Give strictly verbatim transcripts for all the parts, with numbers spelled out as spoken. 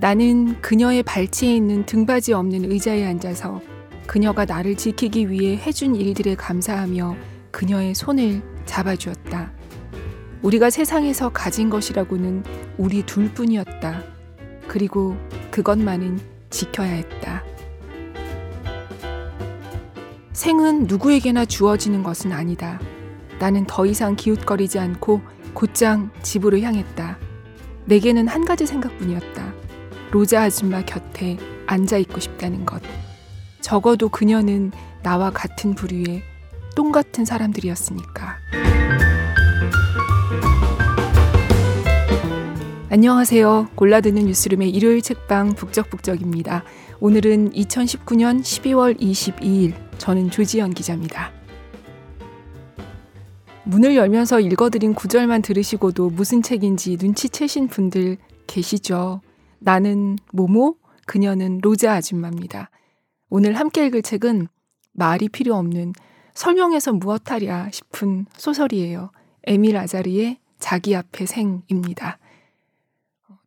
나는 그녀의 발치에 있는 등받이 없는 의자에 앉아서 그녀가 나를 지키기 위해 해준 일들에 감사하며 그녀의 손을 잡아주었다. 우리가 세상에서 가진 것이라고는 우리 둘뿐이었다. 그리고 그것만은 지켜야 했다. 생은 누구에게나 주어지는 것은 아니다. 나는 더 이상 기웃거리지 않고 곧장 집으로 향했다. 내게는 한 가지 생각뿐이었다. 로자 아줌마 곁에 앉아있고 싶다는 것. 적어도 그녀는 나와 같은 부류의 똥 같은 사람들이었으니까. 안녕하세요. 골라드는 뉴스룸의 일요일 책방 북적북적입니다. 오늘은 이천십구년 십이월 이십이일, 저는 조지연 기자입니다. 문을 열면서 읽어드린 구절만 들으시고도 무슨 책인지 눈치채신 분들 계시죠? 나는 모모, 그녀는 로자 아줌마입니다. 오늘 함께 읽을 책은 말이 필요 없는, 설명해서 무엇하랴 싶은 소설이에요. 에밀 아자르의 자기 앞에 생입니다.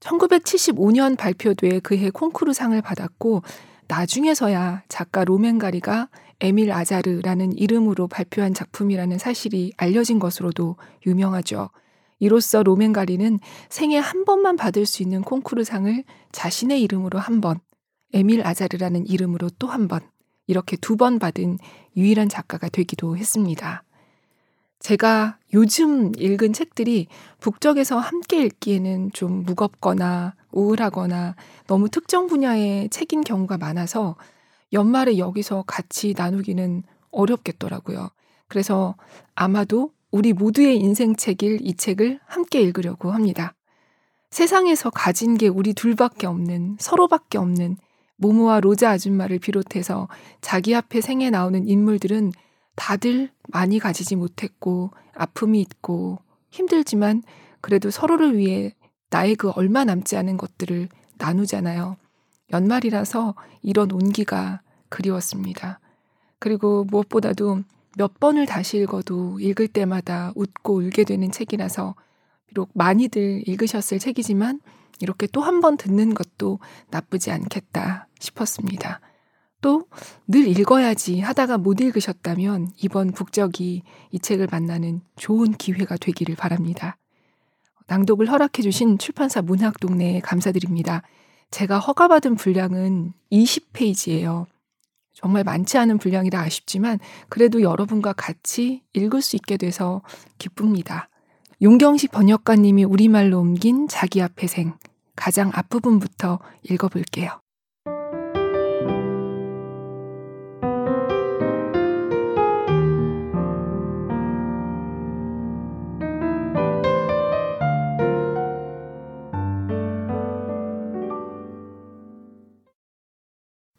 천구백칠십오년 발표돼 그해 콩쿠르 상을 받았고, 나중에서야 작가 로맹 가리가 에밀 아자르라는 이름으로 발표한 작품이라는 사실이 알려진 것으로도 유명하죠. 이로써 로맹 가리는 생에 한 번만 받을 수 있는 콩쿠르 상을 자신의 이름으로 한 번, 에밀 아자르라는 이름으로 또 한 번, 이렇게 두 번 받은 유일한 작가가 되기도 했습니다. 제가 요즘 읽은 책들이 북적에서 함께 읽기에는 좀 무겁거나 우울하거나 너무 특정 분야의 책인 경우가 많아서 연말에 여기서 같이 나누기는 어렵겠더라고요. 그래서 아마도 우리 모두의 인생책일 이 책을 함께 읽으려고 합니다. 세상에서 가진 게 우리 둘밖에 없는, 서로밖에 없는 모모와 로자 아줌마를 비롯해서 자기 앞에 생에 나오는 인물들은 다들 많이 가지지 못했고 아픔이 있고 힘들지만 그래도 서로를 위해 나의 그 얼마 남지 않은 것들을 나누잖아요. 연말이라서 이런 온기가 그리웠습니다. 그리고 무엇보다도 몇 번을 다시 읽어도 읽을 때마다 웃고 울게 되는 책이라서 비록 많이들 읽으셨을 책이지만 이렇게 또 한 번 듣는 것도 나쁘지 않겠다 싶었습니다. 또 늘 읽어야지 하다가 못 읽으셨다면 이번 북적이 이 책을 만나는 좋은 기회가 되기를 바랍니다. 낭독을 허락해 주신 출판사 문학동네에 감사드립니다. 제가 허가받은 분량은 이십 페이지예요. 정말 많지 않은 분량이라 아쉽지만 그래도 여러분과 같이 읽을 수 있게 돼서 기쁩니다. 용경식 번역가님이 우리말로 옮긴 자기 앞에 생, 가장 앞부분부터 읽어볼게요.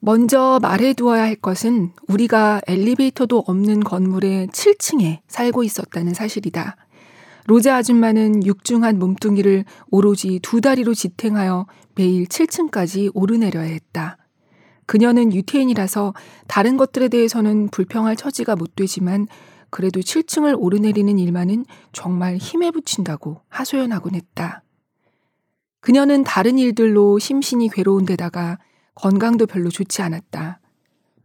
먼저 말해두어야 할 것은 우리가 엘리베이터도 없는 건물의 칠층에 살고 있었다는 사실이다. 로자 아줌마는 육중한 몸뚱이를 오로지 두 다리로 지탱하여 매일 칠층까지 오르내려야 했다. 그녀는 유태인이라서 다른 것들에 대해서는 불평할 처지가 못 되지만 그래도 칠층을 오르내리는 일만은 정말 힘에 부친다고 하소연하곤 했다. 그녀는 다른 일들로 심신이 괴로운 데다가 건강도 별로 좋지 않았다.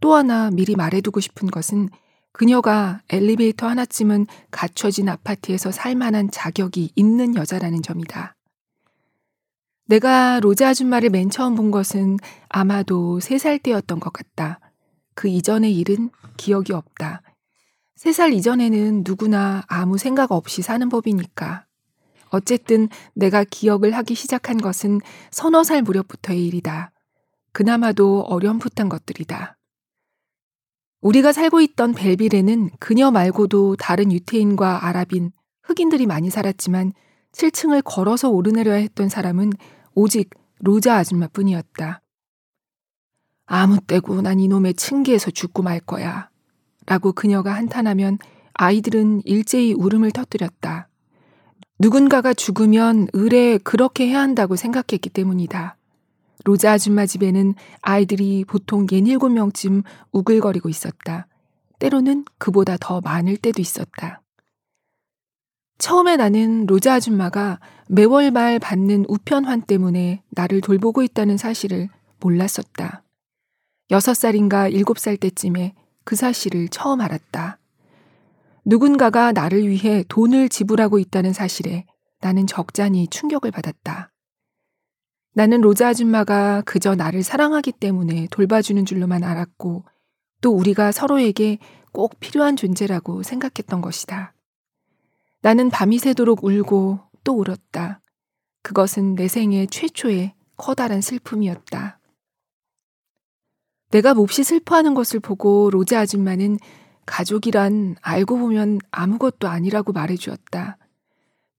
또 하나 미리 말해두고 싶은 것은 그녀가 엘리베이터 하나쯤은 갖춰진 아파트에서 살만한 자격이 있는 여자라는 점이다. 내가 로자 아줌마를 맨 처음 본 것은 아마도 세 살 때였던 것 같다. 그 이전의 일은 기억이 없다. 세 살 이전에는 누구나 아무 생각 없이 사는 법이니까. 어쨌든 내가 기억을 하기 시작한 것은 서너 살 무렵부터의 일이다. 그나마도 어렴풋한 것들이다. 우리가 살고 있던 벨빌에는 그녀 말고도 다른 유태인과 아랍인, 흑인들이 많이 살았지만 칠층을 걸어서 오르내려야 했던 사람은 오직 로자 아줌마뿐이었다. 아무 때고 난 이놈의 층계에서 죽고 말 거야 라고 그녀가 한탄하면 아이들은 일제히 울음을 터뜨렸다. 누군가가 죽으면 의례 그렇게 해야 한다고 생각했기 때문이다. 로자 아줌마 집에는 아이들이 보통 예닐곱 명쯤 우글거리고 있었다. 때로는 그보다 더 많을 때도 있었다. 처음에 나는 로자 아줌마가 매월 말 받는 우편환 때문에 나를 돌보고 있다는 사실을 몰랐었다. 여섯 살인가 일곱 살 때쯤에 그 사실을 처음 알았다. 누군가가 나를 위해 돈을 지불하고 있다는 사실에 나는 적잖이 충격을 받았다. 나는 로자 아줌마가 그저 나를 사랑하기 때문에 돌봐주는 줄로만 알았고, 또 우리가 서로에게 꼭 필요한 존재라고 생각했던 것이다. 나는 밤이 새도록 울고 또 울었다. 그것은 내 생애 최초의 커다란 슬픔이었다. 내가 몹시 슬퍼하는 것을 보고 로자 아줌마는 가족이란 알고 보면 아무것도 아니라고 말해주었다.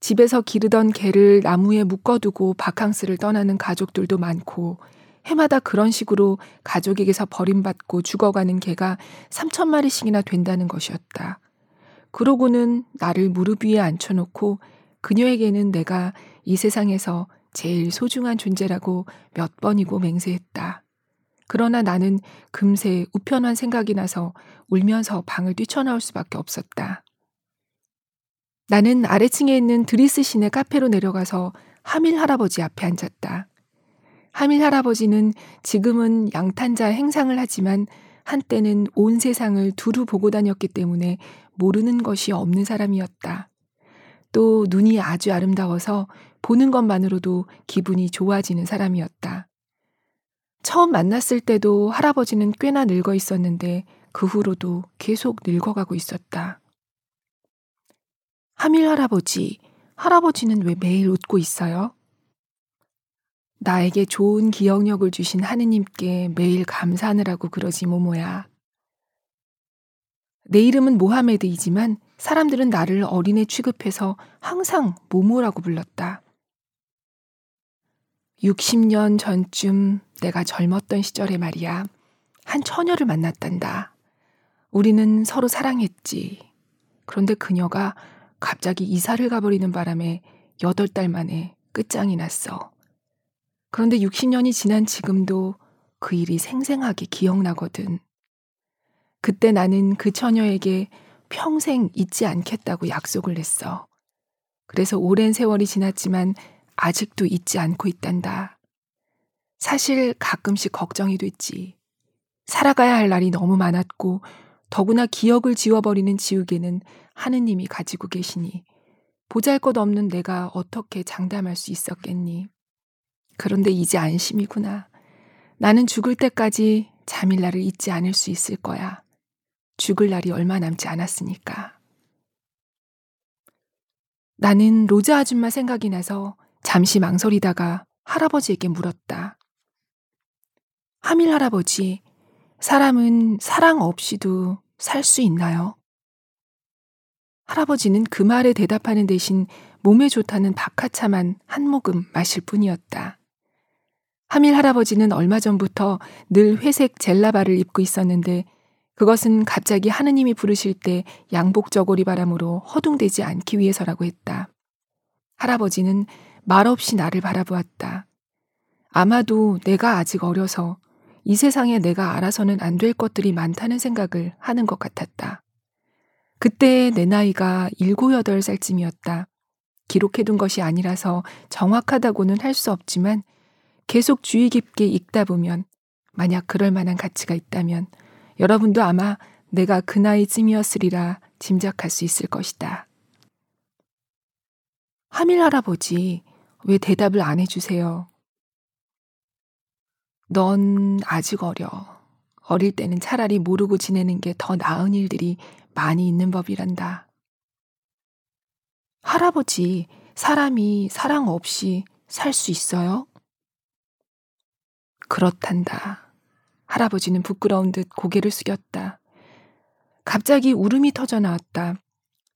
집에서 기르던 개를 나무에 묶어두고 바캉스를 떠나는 가족들도 많고, 해마다 그런 식으로 가족에게서 버림받고 죽어가는 개가 삼천 마리씩이나 된다는 것이었다. 그러고는 나를 무릎 위에 앉혀놓고 그녀에게는 내가 이 세상에서 제일 소중한 존재라고 몇 번이고 맹세했다. 그러나 나는 금세 우편한 생각이 나서 울면서 방을 뛰쳐나올 수밖에 없었다. 나는 아래층에 있는 드리스 시내 카페로 내려가서 하밀 할아버지 앞에 앉았다. 하밀 할아버지는 지금은 양탄자 행상을 하지만 한때는 온 세상을 두루 보고 다녔기 때문에 모르는 것이 없는 사람이었다. 또 눈이 아주 아름다워서 보는 것만으로도 기분이 좋아지는 사람이었다. 처음 만났을 때도 할아버지는 꽤나 늙어 있었는데 그 후로도 계속 늙어가고 있었다. 하밀 할아버지, 할아버지는 왜 매일 웃고 있어요? 나에게 좋은 기억력을 주신 하느님께 매일 감사하느라고 그러지 뭐뭐야. 내 이름은 모하메드이지만 사람들은 나를 어린애 취급해서 항상 모모라고 불렀다. 육십 년 전쯤 내가 젊었던 시절에 말이야. 한 처녀를 만났단다. 우리는 서로 사랑했지. 그런데 그녀가 갑자기 이사를 가버리는 바람에 여덟 달 만에 끝장이 났어. 그런데 육십 년이 지난 지금도 그 일이 생생하게 기억나거든. 그때 나는 그 처녀에게 평생 잊지 않겠다고 약속을 했어. 그래서 오랜 세월이 지났지만 아직도 잊지 않고 있단다. 사실 가끔씩 걱정이 됐지. 살아가야 할 날이 너무 많았고, 더구나 기억을 지워버리는 지우개는 하느님이 가지고 계시니 보잘것없는 내가 어떻게 장담할 수 있었겠니. 그런데 이제 안심이구나. 나는 죽을 때까지 잠일 날을 잊지 않을 수 있을 거야. 죽을 날이 얼마 남지 않았으니까. 나는 로자 아줌마 생각이 나서 잠시 망설이다가 할아버지에게 물었다. 하밀 할아버지, 사람은 사랑 없이도 살 수 있나요? 할아버지는 그 말에 대답하는 대신 몸에 좋다는 박하차만 한 모금 마실 뿐이었다. 하밀 할아버지는 얼마 전부터 늘 회색 젤라바를 입고 있었는데 그것은 갑자기 하느님이 부르실 때 양복 저고리 바람으로 허둥대지 않기 위해서라고 했다. 할아버지는 말없이 나를 바라보았다. 아마도 내가 아직 어려서 이 세상에 내가 알아서는 안 될 것들이 많다는 생각을 하는 것 같았다. 그때 내 나이가 일곱여덟 살쯤이었다. 기록해둔 것이 아니라서 정확하다고는 할 수 없지만 계속 주의 깊게 읽다 보면, 만약 그럴 만한 가치가 있다면 여러분도 아마 내가 그 나이쯤이었으리라 짐작할 수 있을 것이다. 하밀 할아버지, 왜 대답을 안 해주세요? 넌 아직 어려. 어릴 때는 차라리 모르고 지내는 게 더 나은 일들이 많이 있는 법이란다. 할아버지, 사람이 사랑 없이 살 수 있어요? 그렇단다. 할아버지는 부끄러운 듯 고개를 숙였다. 갑자기 울음이 터져 나왔다.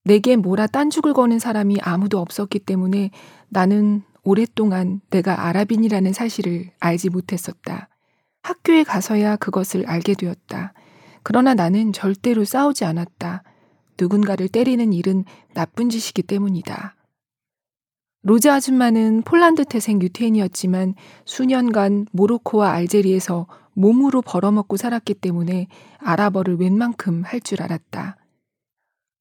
내게 몰아 딴죽을 거는 사람이 아무도 없었기 때문에 나는 오랫동안 내가 아랍인이라는 사실을 알지 못했었다. 학교에 가서야 그것을 알게 되었다. 그러나 나는 절대로 싸우지 않았다. 누군가를 때리는 일은 나쁜 짓이기 때문이다. 로제 아줌마는 폴란드 태생 유태인이었지만 수년간 모로코와 알제리에서 몸으로 벌어먹고 살았기 때문에 아랍어를 웬만큼 할 줄 알았다.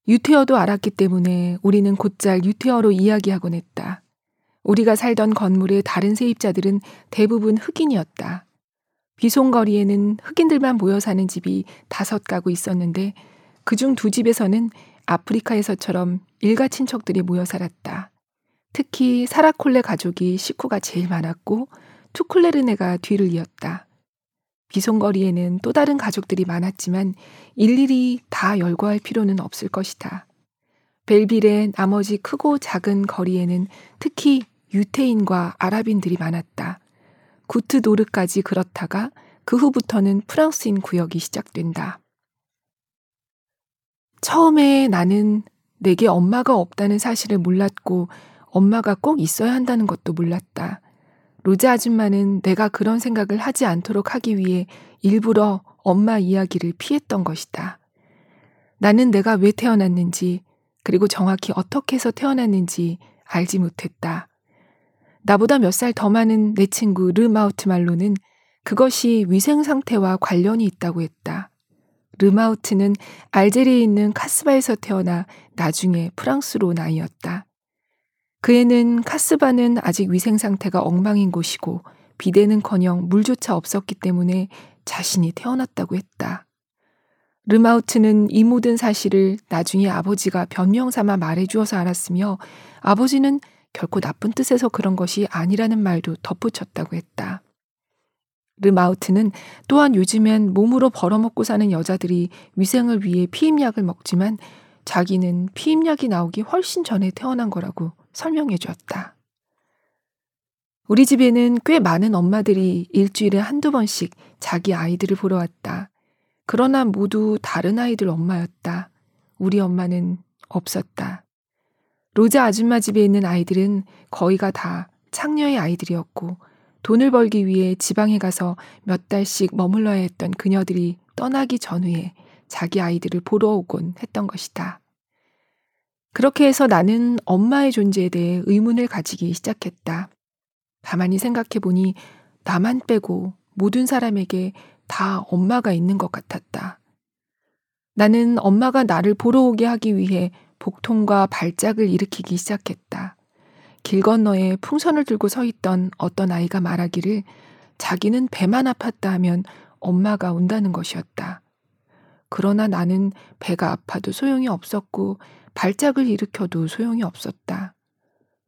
유태어도 알았기 때문에 우리는 곧잘 유태어로 이야기하곤 했다. 우리가 살던 건물의 다른 세입자들은 대부분 흑인이었다. 비송거리에는 흑인들만 모여 사는 집이 다섯 가구 있었는데 그중 두 집에서는 아프리카에서처럼 일가친척들이 모여 살았다. 특히 사라콜레 가족이 식구가 제일 많았고 투쿨레르네가 뒤를 이었다. 비송거리에는 또 다른 가족들이 많았지만 일일이 다 열거할 필요는 없을 것이다. 벨빌의 나머지 크고 작은 거리에는 특히 유태인과 아랍인들이 많았다. 구트도르까지 그렇다가 그 후부터는 프랑스인 구역이 시작된다. 처음에 나는 내게 엄마가 없다는 사실을 몰랐고 엄마가 꼭 있어야 한다는 것도 몰랐다. 로제 아줌마는 내가 그런 생각을 하지 않도록 하기 위해 일부러 엄마 이야기를 피했던 것이다. 나는 내가 왜 태어났는지 그리고 정확히 어떻게 해서 태어났는지 알지 못했다. 나보다 몇 살 더 많은 내 친구 르마우트말로는 그것이 위생 상태와 관련이 있다고 했다. 르마우트는 알제리에 있는 카스바에서 태어나 나중에 프랑스로 온 아이였다. 그 애는 카스바는 아직 위생 상태가 엉망인 곳이고 비대는커녕 물조차 없었기 때문에 자신이 태어났다고 했다. 르마우트는 이 모든 사실을 나중에 아버지가 변명삼아 말해주어서 알았으며 아버지는 결코 나쁜 뜻에서 그런 것이 아니라는 말도 덧붙였다고 했다. 르마우트는 또한 요즘엔 몸으로 벌어먹고 사는 여자들이 위생을 위해 피임약을 먹지만 자기는 피임약이 나오기 훨씬 전에 태어난 거라고 설명해 주었다. 우리 집에는 꽤 많은 엄마들이 일주일에 한두 번씩 자기 아이들을 보러 왔다. 그러나 모두 다른 아이들 엄마였다. 우리 엄마는 없었다. 로자 아줌마 집에 있는 아이들은 거의가 다 창녀의 아이들이었고 돈을 벌기 위해 지방에 가서 몇 달씩 머물러야 했던 그녀들이 떠나기 전후에 자기 아이들을 보러 오곤 했던 것이다. 그렇게 해서 나는 엄마의 존재에 대해 의문을 가지기 시작했다. 가만히 생각해보니 나만 빼고 모든 사람에게 다 엄마가 있는 것 같았다. 나는 엄마가 나를 보러 오게 하기 위해 복통과 발작을 일으키기 시작했다. 길 건너에 풍선을 들고 서 있던 어떤 아이가 말하기를 자기는 배만 아팠다 하면 엄마가 온다는 것이었다. 그러나 나는 배가 아파도 소용이 없었고 발작을 일으켜도 소용이 없었다.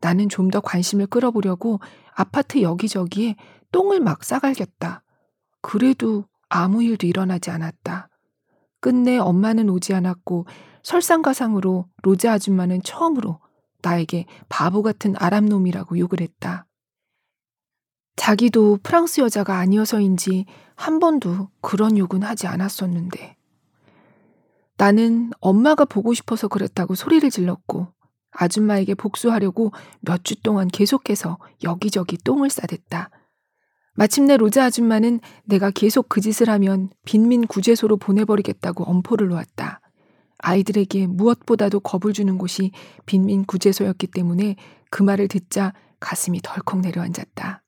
나는 좀 더 관심을 끌어보려고 아파트 여기저기에 똥을 막 싸갈겼다. 그래도 아무 일도 일어나지 않았다. 끝내 엄마는 오지 않았고 설상가상으로 로제 아줌마는 처음으로 나에게 바보 같은 아랍놈이라고 욕을 했다. 자기도 프랑스 여자가 아니어서인지 한 번도 그런 욕은 하지 않았었는데. 나는 엄마가 보고 싶어서 그랬다고 소리를 질렀고 아줌마에게 복수하려고 몇 주 동안 계속해서 여기저기 똥을 싸댔다. 마침내 로제 아줌마는 내가 계속 그 짓을 하면 빈민 구제소로 보내버리겠다고 엄포를 놓았다. 아이들에게 무엇보다도 겁을 주는 곳이 빈민 구제소였기 때문에 그 말을 듣자 가슴이 덜컥 내려앉았다.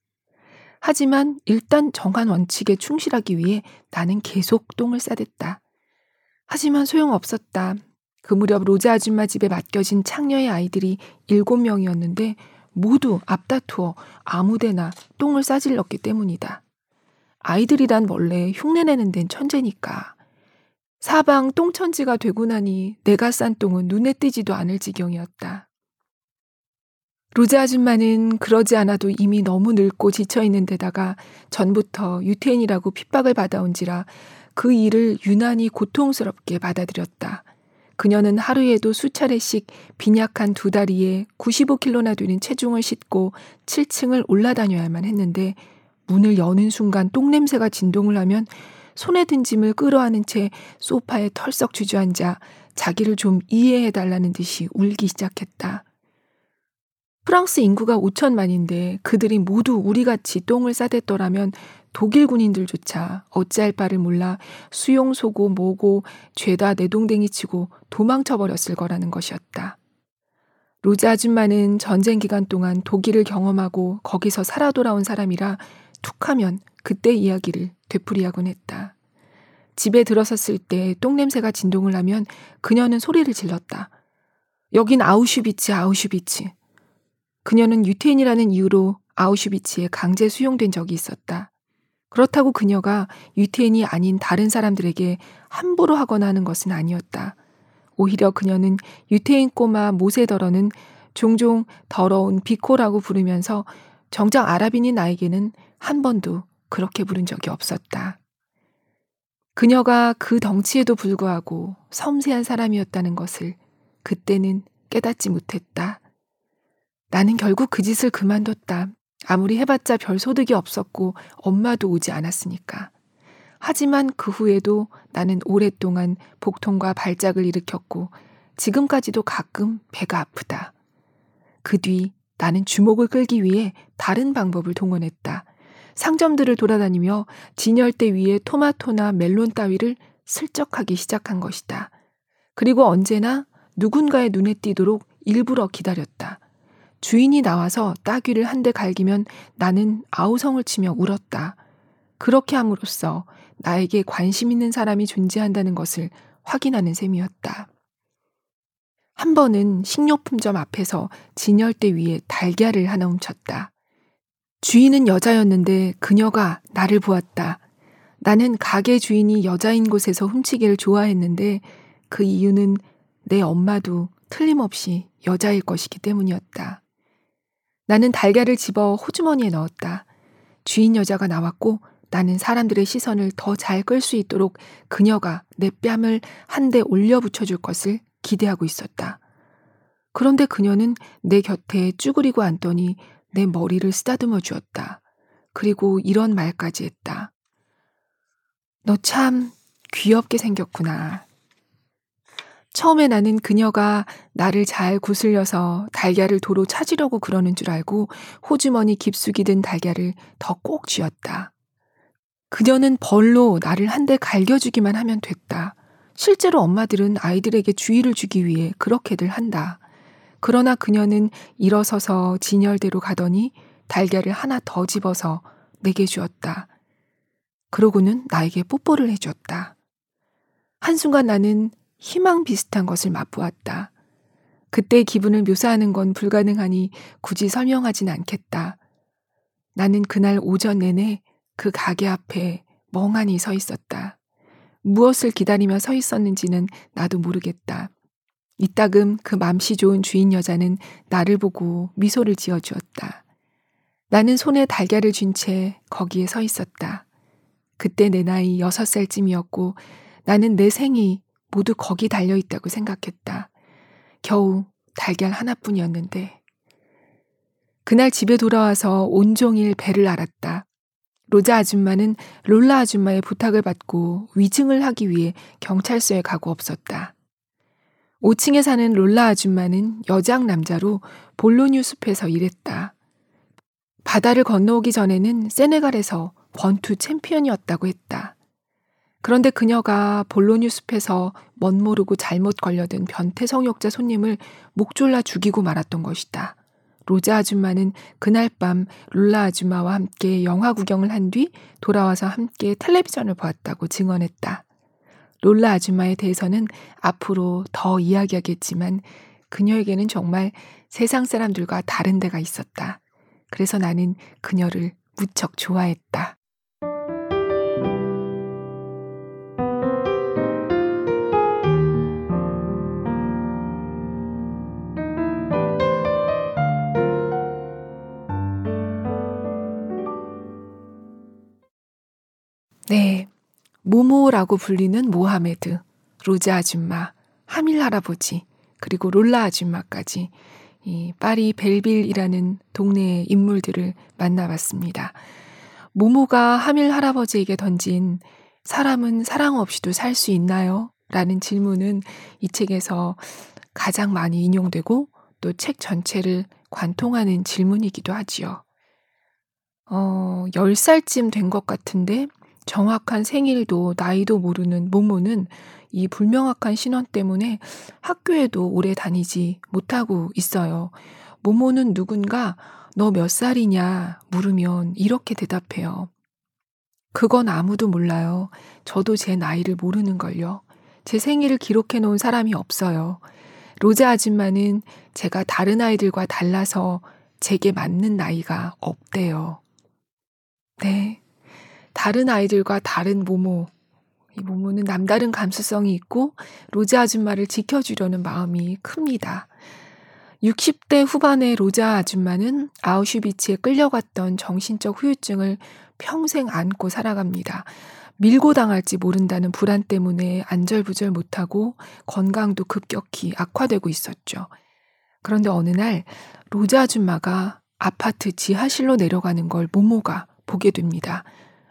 하지만 일단 정한 원칙에 충실하기 위해 나는 계속 똥을 싸댔다. 하지만 소용없었다. 그 무렵 로제 아줌마 집에 맡겨진 창녀의 아이들이 일곱 명이었는데 모두 앞다투어 아무데나 똥을 싸질렀기 때문이다. 아이들이란 원래 흉내내는 데는 천재니까. 사방 똥천지가 되고 나니 내가 싼 똥은 눈에 띄지도 않을 지경이었다. 로제 아줌마는 그러지 않아도 이미 너무 늙고 지쳐있는 데다가 전부터 유태인이라고 핍박을 받아온지라 그 일을 유난히 고통스럽게 받아들였다. 그녀는 하루에도 수차례씩 빈약한 두 다리에 구십오 킬로그램나 되는 체중을 싣고 칠 층을 올라다녀야만 했는데 문을 여는 순간 똥냄새가 진동을 하면 손에 든 짐을 끌어안은 채 소파에 털썩 주저앉아 자기를 좀 이해해달라는 듯이 울기 시작했다. 프랑스 인구가 오천만인데 그들이 모두 우리같이 똥을 싸댔더라면 독일 군인들조차 어찌할 바를 몰라 수용소고 뭐고 죄다 내동댕이 치고 도망쳐버렸을 거라는 것이었다. 로제 아줌마는 전쟁 기간 동안 독일을 경험하고 거기서 살아 돌아온 사람이라 툭하면 그때 이야기를 되풀이하곤 했다. 집에 들어섰을 때 똥냄새가 진동을 하면 그녀는 소리를 질렀다. 여긴 아우슈비츠, 아우슈비츠. 그녀는 유태인이라는 이유로 아우슈비츠에 강제 수용된 적이 있었다. 그렇다고 그녀가 유태인이 아닌 다른 사람들에게 함부로 하거나 하는 것은 아니었다. 오히려 그녀는 유태인 꼬마 모세더러는 종종 더러운 비코라고 부르면서 정작 아랍인인 나에게는 한 번도 그렇게 부른 적이 없었다. 그녀가 그 덩치에도 불구하고 섬세한 사람이었다는 것을 그때는 깨닫지 못했다. 나는 결국 그 짓을 그만뒀다. 아무리 해봤자 별 소득이 없었고 엄마도 오지 않았으니까. 하지만 그 후에도 나는 오랫동안 복통과 발작을 일으켰고 지금까지도 가끔 배가 아프다. 그 뒤 나는 주목을 끌기 위해 다른 방법을 동원했다. 상점들을 돌아다니며 진열대 위에 토마토나 멜론 따위를 슬쩍 하기 시작한 것이다. 그리고 언제나 누군가의 눈에 띄도록 일부러 기다렸다. 주인이 나와서 따귀를 한 대 갈기면 나는 아우성을 치며 울었다. 그렇게 함으로써 나에게 관심 있는 사람이 존재한다는 것을 확인하는 셈이었다. 한 번은 식료품점 앞에서 진열대 위에 달걀을 하나 훔쳤다. 주인은 여자였는데 그녀가 나를 보았다. 나는 가게 주인이 여자인 곳에서 훔치기를 좋아했는데 그 이유는 내 엄마도 틀림없이 여자일 것이기 때문이었다. 나는 달걀을 집어 호주머니에 넣었다. 주인 여자가 나왔고 나는 사람들의 시선을 더 잘 끌 수 있도록 그녀가 내 뺨을 한 대 올려 붙여줄 것을 기대하고 있었다. 그런데 그녀는 내 곁에 쭈그리고 앉더니 내 머리를 쓰다듬어 주었다. 그리고 이런 말까지 했다. 너 참 귀엽게 생겼구나. 처음에 나는 그녀가 나를 잘 구슬려서 달걀을 도로 찾으려고 그러는 줄 알고 호주머니 깊숙이 든 달걀을 더 꼭 쥐었다. 그녀는 벌로 나를 한 대 갈겨주기만 하면 됐다. 실제로 엄마들은 아이들에게 주의를 주기 위해 그렇게들 한다. 그러나 그녀는 일어서서 진열대로 가더니 달걀을 하나 더 집어서 내게 주었다. 그러고는 나에게 뽀뽀를 해주었다. 한순간 나는 희망 비슷한 것을 맛보았다. 그때의 기분을 묘사하는 건 불가능하니 굳이 설명하진 않겠다. 나는 그날 오전 내내 그 가게 앞에 멍하니 서 있었다. 무엇을 기다리며 서 있었는지는 나도 모르겠다. 이따금 그 맘씨 좋은 주인 여자는 나를 보고 미소를 지어주었다. 나는 손에 달걀을 쥔 채 거기에 서 있었다. 그때 내 나이 여섯 살쯤이었고 나는 내 생이 모두 거기 달려있다고 생각했다. 겨우 달걀 하나뿐이었는데. 그날 집에 돌아와서 온종일 배를 앓았다. 로자 아줌마는 롤라 아줌마의 부탁을 받고 위증을 하기 위해 경찰서에 가고 없었다. 오 층에 사는 롤라 아줌마는 여장 남자로 볼로뉴 숲에서 일했다. 바다를 건너오기 전에는 세네갈에서 권투 챔피언이었다고 했다. 그런데 그녀가 볼로뉴 숲에서 멋모르고 잘못 걸려든 변태 성욕자 손님을 목 졸라 죽이고 말았던 것이다. 로자 아줌마는 그날 밤 롤라 아줌마와 함께 영화 구경을 한 뒤 돌아와서 함께 텔레비전을 보았다고 증언했다. 롤라 아줌마에 대해서는 앞으로 더 이야기하겠지만 그녀에게는 정말 세상 사람들과 다른 데가 있었다. 그래서 나는 그녀를 무척 좋아했다. 네. 모모라고 불리는 모하메드, 로자 아줌마, 하밀 할아버지, 그리고 롤라 아줌마까지 이 파리 벨빌이라는 동네의 인물들을 만나봤습니다. 모모가 하밀 할아버지에게 던진 사람은 사랑 없이도 살 수 있나요? 라는 질문은 이 책에서 가장 많이 인용되고 또 책 전체를 관통하는 질문이기도 하지요. 어, 열 살쯤 된 것 같은데 정확한 생일도 나이도 모르는 모모는 이 불명확한 신원 때문에 학교에도 오래 다니지 못하고 있어요. 모모는 누군가 너 몇 살이냐 물으면 이렇게 대답해요. 그건 아무도 몰라요. 저도 제 나이를 모르는걸요. 제 생일을 기록해놓은 사람이 없어요. 로자 아줌마는 제가 다른 아이들과 달라서 제게 맞는 나이가 없대요. 네, 다른 아이들과 다른 모모. 이 모모는 남다른 감수성이 있고 로자 아줌마를 지켜주려는 마음이 큽니다. 육십 대 후반의 로자 아줌마는 아우슈비츠에 끌려갔던 정신적 후유증을 평생 안고 살아갑니다. 밀고 당할지 모른다는 불안 때문에 안절부절 못하고 건강도 급격히 악화되고 있었죠. 그런데 어느 날 로자 아줌마가 아파트 지하실로 내려가는 걸 모모가 보게 됩니다.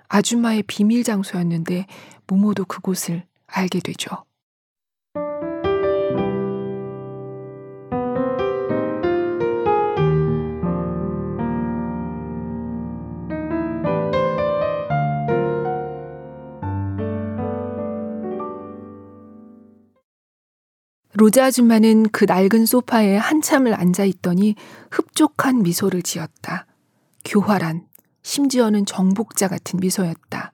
아줌마의 비밀 장소였는데 모모도 그곳을 알게 되죠. 로자 아줌마는 그 낡은 소파에 한참을 앉아있더니 흡족한 미소를 지었다. 교활한, 심지어는 정복자 같은 미소였다.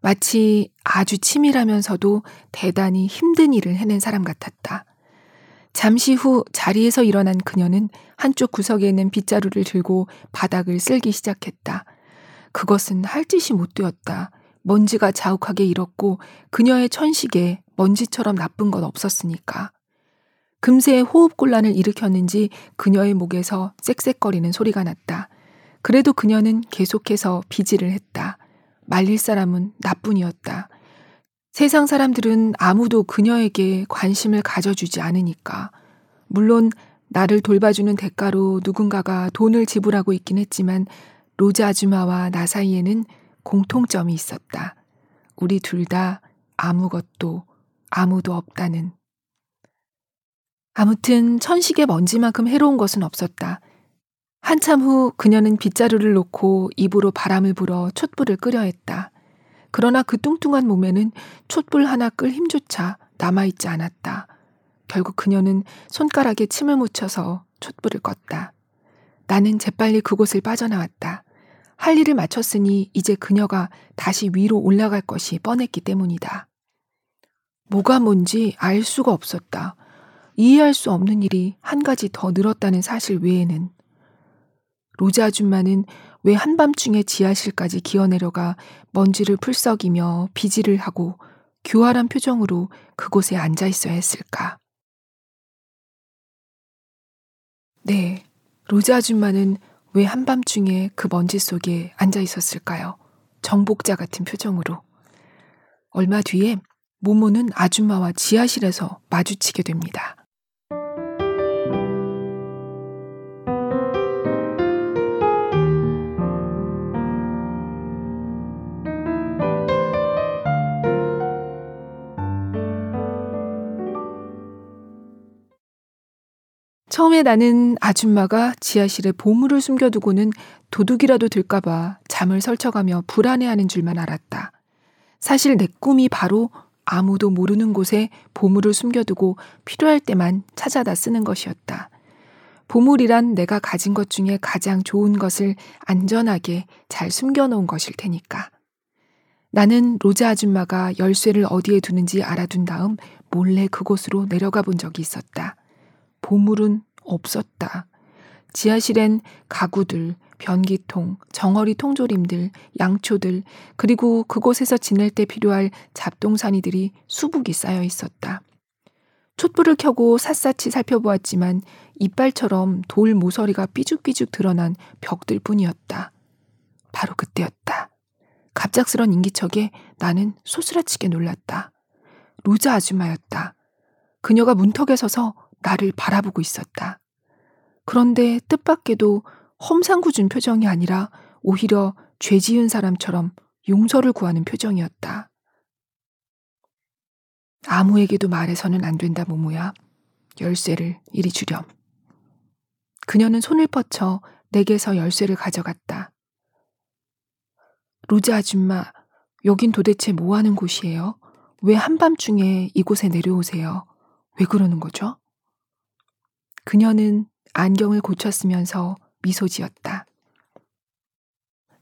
마치 아주 치밀하면서도 대단히 힘든 일을 해낸 사람 같았다. 잠시 후 자리에서 일어난 그녀는 한쪽 구석에 있는 빗자루를 들고 바닥을 쓸기 시작했다. 그것은 할 짓이 못 되었다. 먼지가 자욱하게 일었고 그녀의 천식에 먼지처럼 나쁜 건 없었으니까. 금세 호흡곤란을 일으켰는지 그녀의 목에서 쌕쌕거리는 소리가 났다. 그래도 그녀는 계속해서 비질을 했다. 말릴 사람은 나뿐이었다. 세상 사람들은 아무도 그녀에게 관심을 가져주지 않으니까. 물론 나를 돌봐주는 대가로 누군가가 돈을 지불하고 있긴 했지만 로즈 아줌마와 나 사이에는 공통점이 있었다. 우리 둘 다 아무것도 아무도 없다는. 아무튼 천식에 먼지만큼 해로운 것은 없었다. 한참 후 그녀는 빗자루를 놓고 입으로 바람을 불어 촛불을 끄려 했다. 그러나 그 뚱뚱한 몸에는 촛불 하나 끌 힘조차 남아있지 않았다. 결국 그녀는 손가락에 침을 묻혀서 촛불을 껐다. 나는 재빨리 그곳을 빠져나왔다. 할 일을 마쳤으니 이제 그녀가 다시 위로 올라갈 것이 뻔했기 때문이다. 뭐가 뭔지 알 수가 없었다. 이해할 수 없는 일이 한 가지 더 늘었다는 사실 외에는. 로자 아줌마는 왜 한밤중에 지하실까지 기어내려가 먼지를 풀썩이며 비질을 하고 교활한 표정으로 그곳에 앉아 있어야 했을까? 네, 로자 아줌마는 왜 한밤중에 그 먼지 속에 앉아 있었을까요? 정복자 같은 표정으로. 얼마 뒤에 모모는 아줌마와 지하실에서 마주치게 됩니다. 처음에 나는 아줌마가 지하실에 보물을 숨겨두고는 도둑이라도 들까봐 잠을 설쳐가며 불안해하는 줄만 알았다. 사실 내 꿈이 바로 아무도 모르는 곳에 보물을 숨겨두고 필요할 때만 찾아다 쓰는 것이었다. 보물이란 내가 가진 것 중에 가장 좋은 것을 안전하게 잘 숨겨놓은 것일 테니까. 나는 로자 아줌마가 열쇠를 어디에 두는지 알아둔 다음 몰래 그곳으로 내려가 본 적이 있었다. 보물은 없었다. 지하실엔 가구들, 변기통, 정어리 통조림들, 양초들, 그리고 그곳에서 지낼 때 필요할 잡동사니들이 수북이 쌓여 있었다. 촛불을 켜고 샅샅이 살펴보았지만 이빨처럼 돌 모서리가 삐죽삐죽 드러난 벽들 뿐이었다. 바로 그때였다. 갑작스런 인기척에 나는 소스라치게 놀랐다. 로자 아줌마였다. 그녀가 문턱에 서서 나를 바라보고 있었다. 그런데 뜻밖에도 험상궂은 표정이 아니라 오히려 죄 지은 사람처럼 용서를 구하는 표정이었다. 아무에게도 말해서는 안 된다, 모모야. 열쇠를 이리 주렴. 그녀는 손을 뻗쳐 내게서 열쇠를 가져갔다. 로즈 아줌마, 여긴 도대체 뭐 하는 곳이에요? 왜 한밤중에 이곳에 내려오세요? 왜 그러는 거죠? 그녀는 안경을 고쳐 쓰면서 미소 지었다.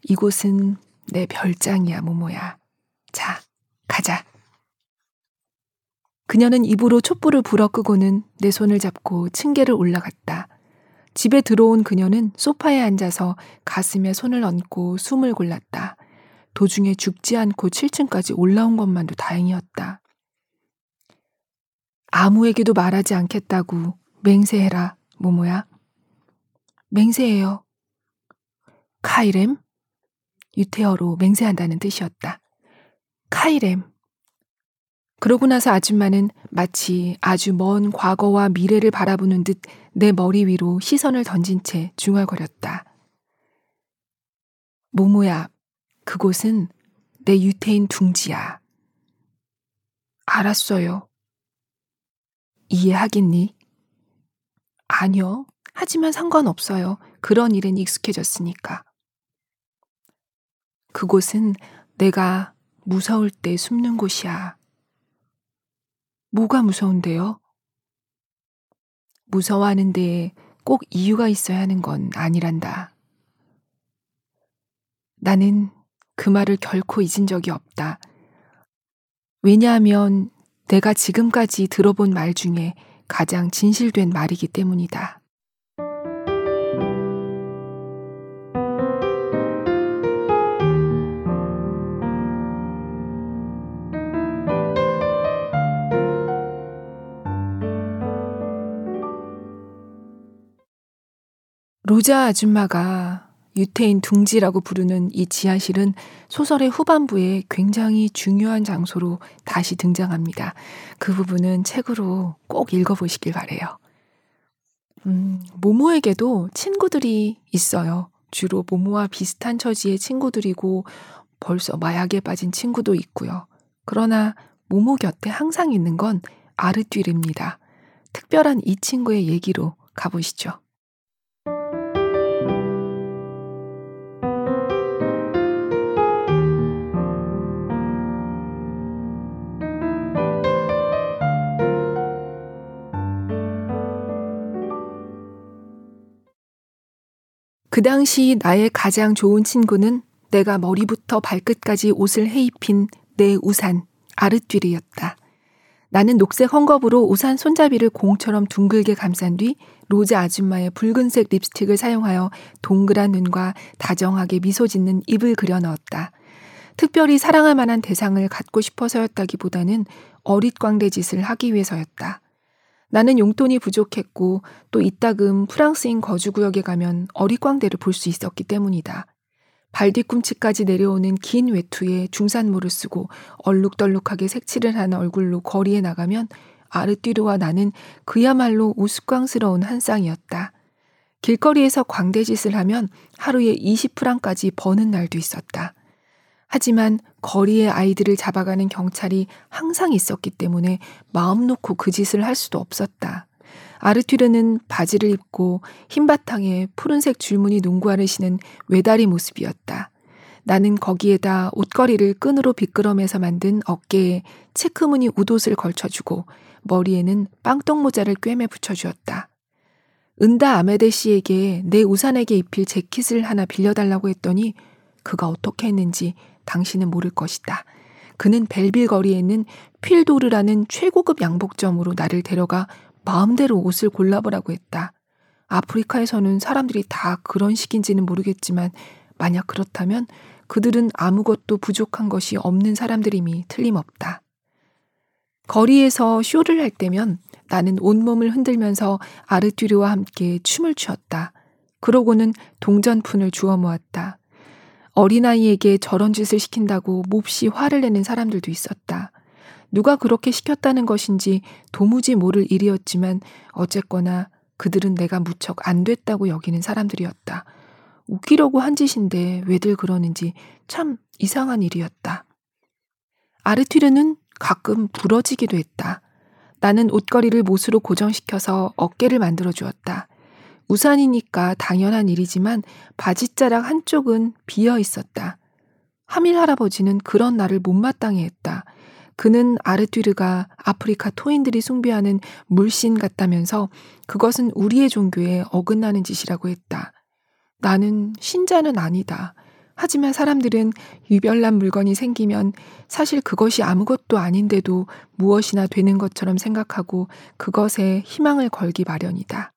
이곳은 내 별장이야, 모모야. 자, 가자. 그녀는 입으로 촛불을 불어 끄고는 내 손을 잡고 층계를 올라갔다. 집에 들어온 그녀는 소파에 앉아서 가슴에 손을 얹고 숨을 골랐다. 도중에 죽지 않고 칠 층까지 올라온 것만도 다행이었다. 아무에게도 말하지 않겠다고 맹세해라, 모모야. 맹세해요. 카이렘? 유태어로 맹세한다는 뜻이었다. 카이렘. 그러고 나서 아줌마는 마치 아주 먼 과거와 미래를 바라보는 듯 내 머리 위로 시선을 던진 채 중얼거렸다. 모모야, 그곳은 내 유태인 둥지야. 알았어요. 이해하겠니? 아니요. 하지만 상관없어요. 그런 일엔 익숙해졌으니까. 그곳은 내가 무서울 때 숨는 곳이야. 뭐가 무서운데요? 무서워하는 데에 꼭 이유가 있어야 하는 건 아니란다. 나는 그 말을 결코 잊은 적이 없다. 왜냐하면 내가 지금까지 들어본 말 중에 가장 진실된 말이기 때문이다. 로자 아줌마가 유태인 둥지라고 부르는 이 지하실은 소설의 후반부에 굉장히 중요한 장소로 다시 등장합니다. 그 부분은 책으로 꼭 읽어보시길 바래요. 음, 모모에게도 친구들이 있어요. 주로 모모와 비슷한 처지의 친구들이고 벌써 마약에 빠진 친구도 있고요. 그러나 모모 곁에 항상 있는 건 아르뚜르입니다. 특별한 이 친구의 얘기로 가보시죠. 그 당시 나의 가장 좋은 친구는 내가 머리부터 발끝까지 옷을 헤입힌 내 우산, 아르뚜르였다. 나는 녹색 헝겊으로 우산 손잡이를 공처럼 둥글게 감싼 뒤 로자 아줌마의 붉은색 립스틱을 사용하여 동그란 눈과 다정하게 미소 짓는 입을 그려 넣었다. 특별히 사랑할 만한 대상을 갖고 싶어서였다기보다는 어릿광대 짓을 하기 위해서였다. 나는 용돈이 부족했고 또 이따금 프랑스인 거주구역에 가면 어릿광대를 볼 수 있었기 때문이다. 발 뒤꿈치까지 내려오는 긴 외투에 중산모를 쓰고 얼룩덜룩하게 색칠을 한 얼굴로 거리에 나가면 아르뚜르와 나는 그야말로 우스꽝스러운 한 쌍이었다. 길거리에서 광대짓을 하면 하루에 이십 프랑까지 버는 날도 있었다. 하지만 거리에 아이들을 잡아가는 경찰이 항상 있었기 때문에 마음 놓고 그 짓을 할 수도 없었다. 아르투르는 바지를 입고 흰 바탕에 푸른색 줄무늬 농구화를 신은 외다리 모습이었다. 나는 거기에다 옷걸이를 끈으로 빗그러매서 만든 어깨에 체크무늬 웃옷을 걸쳐주고 머리에는 빵떡 모자를 꿰매 붙여주었다. 은다 아메데 씨에게 내 우산에게 입힐 재킷을 하나 빌려달라고 했더니 그가 어떻게 했는지 당신은 모를 것이다. 그는 벨빌 거리에 있는 필도르라는 최고급 양복점으로 나를 데려가 마음대로 옷을 골라보라고 했다. 아프리카에서는 사람들이 다 그런 식인지는 모르겠지만 만약 그렇다면 그들은 아무것도 부족한 것이 없는 사람들임이 틀림없다. 거리에서 쇼를 할 때면 나는 온몸을 흔들면서 아르투르와 함께 춤을 추었다. 그러고는 동전푼을 주워 모았다. 어린아이에게 저런 짓을 시킨다고 몹시 화를 내는 사람들도 있었다. 누가 그렇게 시켰다는 것인지 도무지 모를 일이었지만 어쨌거나 그들은 내가 무척 안 됐다고 여기는 사람들이었다. 웃기려고 한 짓인데 왜들 그러는지 참 이상한 일이었다. 아르투르는 가끔 부러지기도 했다. 나는 옷걸이를 못으로 고정시켜서 어깨를 만들어 주었다. 우산이니까 당연한 일이지만 바지자락 한쪽은 비어 있었다. 하밀 할아버지는 그런 나를 못마땅해 했다. 그는 아르투르가 아프리카 토인들이 숭배하는 물신 같다면서 그것은 우리의 종교에 어긋나는 짓이라고 했다. 나는 신자는 아니다. 하지만 사람들은 유별난 물건이 생기면 사실 그것이 아무것도 아닌데도 무엇이나 되는 것처럼 생각하고 그것에 희망을 걸기 마련이다.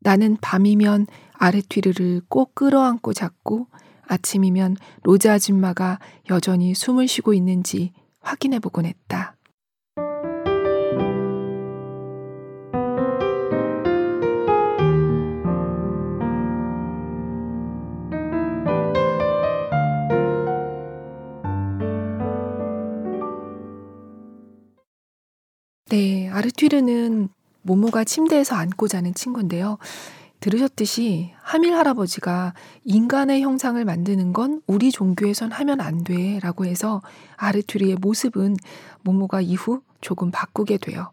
나는 밤이면 아르튀르를 꼭 끌어안고 잤고 아침이면 로즈 아줌마가 여전히 숨을 쉬고 있는지 확인해보곤 했다. 네, 아르튀르는 모모가 침대에서 안고 자는 친구인데요. 들으셨듯이 하밀 할아버지가 인간의 형상을 만드는 건 우리 종교에선 하면 안 돼 라고 해서 아르튀르의 모습은 모모가 이후 조금 바꾸게 돼요.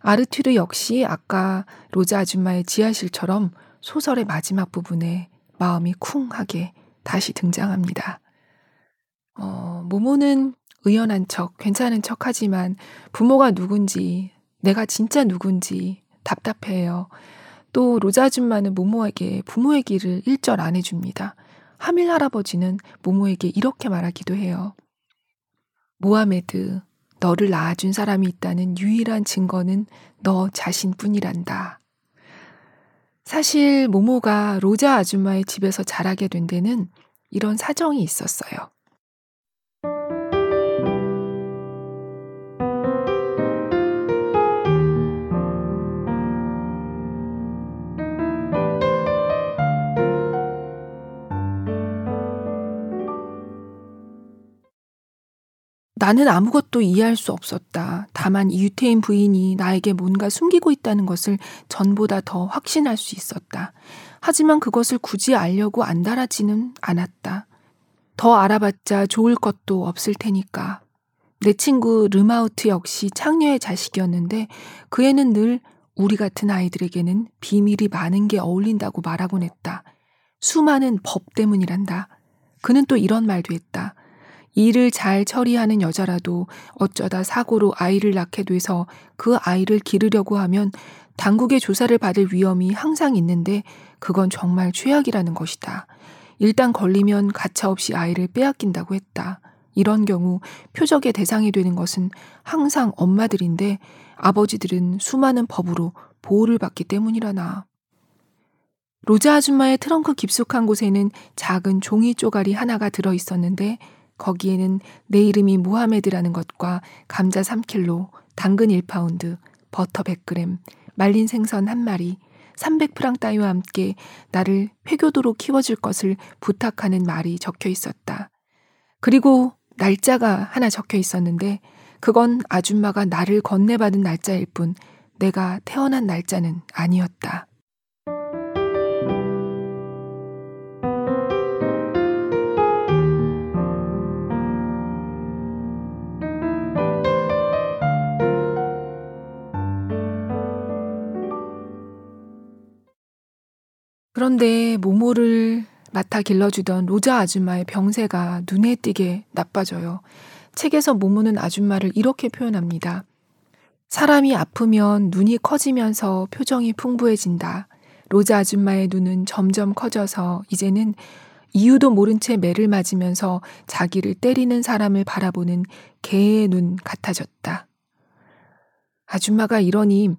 아르튀르 역시 아까 로즈 아줌마의 지하실처럼 소설의 마지막 부분에 마음이 쿵하게 다시 등장합니다. 어, 모모는 의연한 척, 괜찮은 척 하지만 부모가 누군지, 내가 진짜 누군지 답답해요. 또 로자 아줌마는 모모에게 부모의 길을 일절 안 해줍니다. 하밀 할아버지는 모모에게 이렇게 말하기도 해요. 모하메드, 너를 낳아준 사람이 있다는 유일한 증거는 너 자신뿐이란다. 사실 모모가 로자 아줌마의 집에서 자라게 된 데는 이런 사정이 있었어요. 나는 아무것도 이해할 수 없었다. 다만 이 유태인 부인이 나에게 뭔가 숨기고 있다는 것을 전보다 더 확신할 수 있었다. 하지만 그것을 굳이 알려고 안달하지는 않았다. 더 알아봤자 좋을 것도 없을 테니까. 내 친구 르마우트 역시 창녀의 자식이었는데 그 애는 늘 우리 같은 아이들에게는 비밀이 많은 게 어울린다고 말하곤 했다. 수많은 법 때문이란다. 그는 또 이런 말도 했다. 일을 잘 처리하는 여자라도 어쩌다 사고로 아이를 낳게 돼서 그 아이를 기르려고 하면 당국의 조사를 받을 위험이 항상 있는데 그건 정말 최악이라는 것이다. 일단 걸리면 가차없이 아이를 빼앗긴다고 했다. 이런 경우 표적의 대상이 되는 것은 항상 엄마들인데 아버지들은 수많은 법으로 보호를 받기 때문이라나. 로자 아줌마의 트렁크 깊숙한 곳에는 작은 종이 쪼가리 하나가 들어있었는데 거기에는 내 이름이 모하메드라는 것과 감자 삼 킬로그램, 당근 일 파운드, 버터 백 그램, 말린 생선 한 마리, 삼백 프랑 따위와 함께 나를 회교도로 키워줄 것을 부탁하는 말이 적혀 있었다. 그리고 날짜가 하나 적혀 있었는데 그건 아줌마가 나를 건네받은 날짜일 뿐 내가 태어난 날짜는 아니었다. 그런데 모모를 맡아 길러주던 로자 아줌마의 병세가 눈에 띄게 나빠져요. 책에서 모모는 아줌마를 이렇게 표현합니다. 사람이 아프면 눈이 커지면서 표정이 풍부해진다. 로자 아줌마의 눈은 점점 커져서 이제는 이유도 모른 채 매를 맞으면서 자기를 때리는 사람을 바라보는 개의 눈 같아졌다. 아줌마가 이러니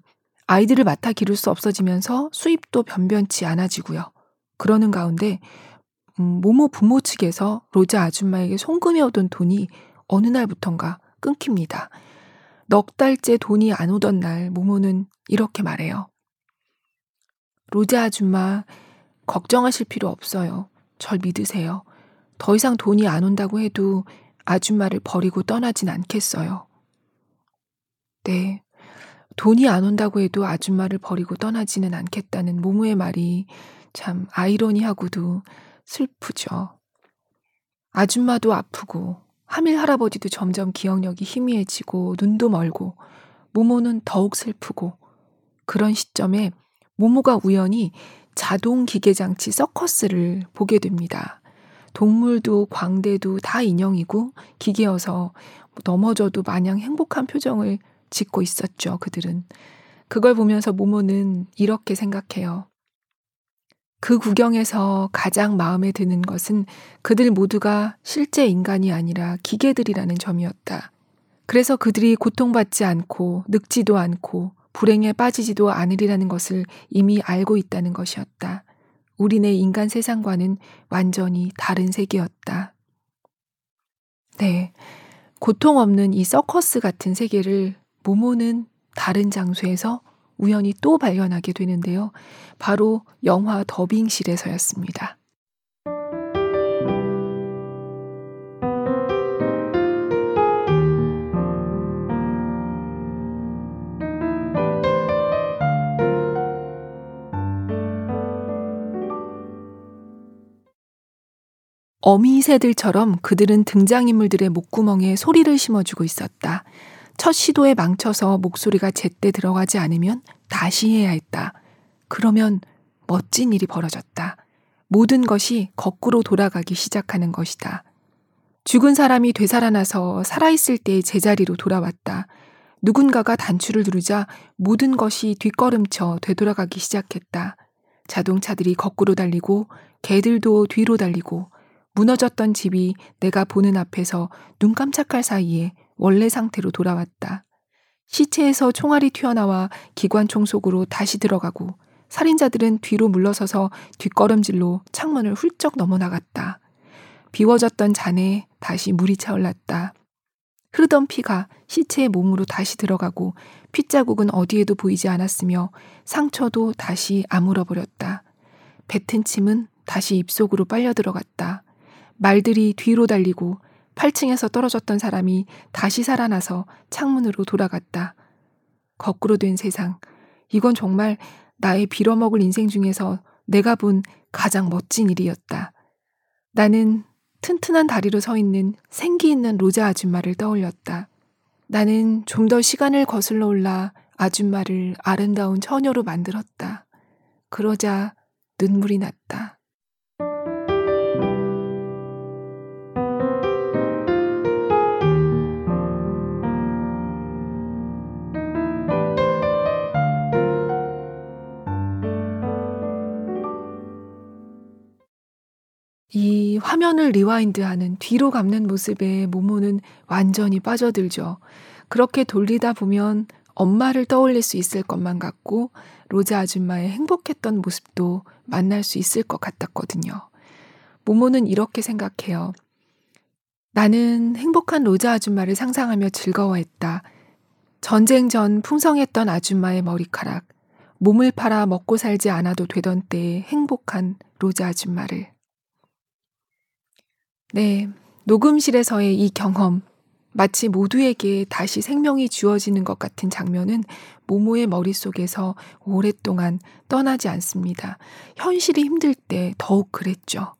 아이들을 맡아 기를 수 없어지면서 수입도 변변치 않아지고요. 그러는 가운데 음, 모모 부모 측에서 로자 아줌마에게 송금해 오던 돈이 어느 날부턴가 끊깁니다. 넉 달째 돈이 안 오던 날 모모는 이렇게 말해요. 로자 아줌마, 걱정하실 필요 없어요. 절 믿으세요. 더 이상 돈이 안 온다고 해도 아줌마를 버리고 떠나진 않겠어요. 네. 돈이 안 온다고 해도 아줌마를 버리고 떠나지는 않겠다는 모모의 말이 참 아이러니하고도 슬프죠. 아줌마도 아프고 하밀 할아버지도 점점 기억력이 희미해지고 눈도 멀고 모모는 더욱 슬프고 그런 시점에 모모가 우연히 자동 기계장치 서커스를 보게 됩니다. 동물도 광대도 다 인형이고 기계여서 넘어져도 마냥 행복한 표정을 짓고 있었죠. 그들은 그걸 보면서 모모는 이렇게 생각해요. 그 구경에서 가장 마음에 드는 것은 그들 모두가 실제 인간이 아니라 기계들이라는 점이었다. 그래서 그들이 고통받지 않고 늙지도 않고 불행에 빠지지도 않으리라는 것을 이미 알고 있다는 것이었다. 우리네 인간 세상과는 완전히 다른 세계였다. 네, 고통 없는 이 서커스 같은 세계를 모모는 다른 장소에서 우연히 또 발견하게 되는데요. 바로 영화 더빙실에서였습니다. 어미 새들처럼 그들은 등장인물들의 목구멍에 소리를 심어주고 있었다. 첫 시도에 망쳐서 목소리가 제때 들어가지 않으면 다시 해야 했다. 그러면 멋진 일이 벌어졌다. 모든 것이 거꾸로 돌아가기 시작하는 것이다. 죽은 사람이 되살아나서 살아있을 때의 제자리로 돌아왔다. 누군가가 단추를 누르자 모든 것이 뒷걸음쳐 되돌아가기 시작했다. 자동차들이 거꾸로 달리고 개들도 뒤로 달리고 무너졌던 집이 내가 보는 앞에서 눈 깜짝할 사이에 원래 상태로 돌아왔다. 시체에서 총알이 튀어나와 기관총 속으로 다시 들어가고 살인자들은 뒤로 물러서서 뒷걸음질로 창문을 훌쩍 넘어나갔다. 비워졌던 잔에 다시 물이 차올랐다. 흐르던 피가 시체의 몸으로 다시 들어가고 핏자국은 어디에도 보이지 않았으며 상처도 다시 아물어버렸다. 뱉은 침은 다시 입속으로 빨려 들어갔다. 말들이 뒤로 달리고 팔 층에서 떨어졌던 사람이 다시 살아나서 창문으로 돌아갔다. 거꾸로 된 세상. 이건 정말 나의 빌어먹을 인생 중에서 내가 본 가장 멋진 일이었다. 나는 튼튼한 다리로 서 있는 생기 있는 로자 아줌마를 떠올렸다. 나는 좀 더 시간을 거슬러 올라 아줌마를 아름다운 처녀로 만들었다. 그러자 눈물이 났다. 이 화면을 리와인드하는 뒤로 감는 모습에 모모는 완전히 빠져들죠. 그렇게 돌리다 보면 엄마를 떠올릴 수 있을 것만 같고 로자 아줌마의 행복했던 모습도 만날 수 있을 것 같았거든요. 모모는 이렇게 생각해요. 나는 행복한 로자 아줌마를 상상하며 즐거워했다. 전쟁 전 풍성했던 아줌마의 머리카락, 몸을 팔아 먹고 살지 않아도 되던 때의 행복한 로자 아줌마를. 네, 녹음실에서의 이 경험, 마치 모두에게 다시 생명이 주어지는 것 같은 장면은 모모의 머릿속에서 오랫동안 떠나지 않습니다. 현실이 힘들 때 더욱 그랬죠.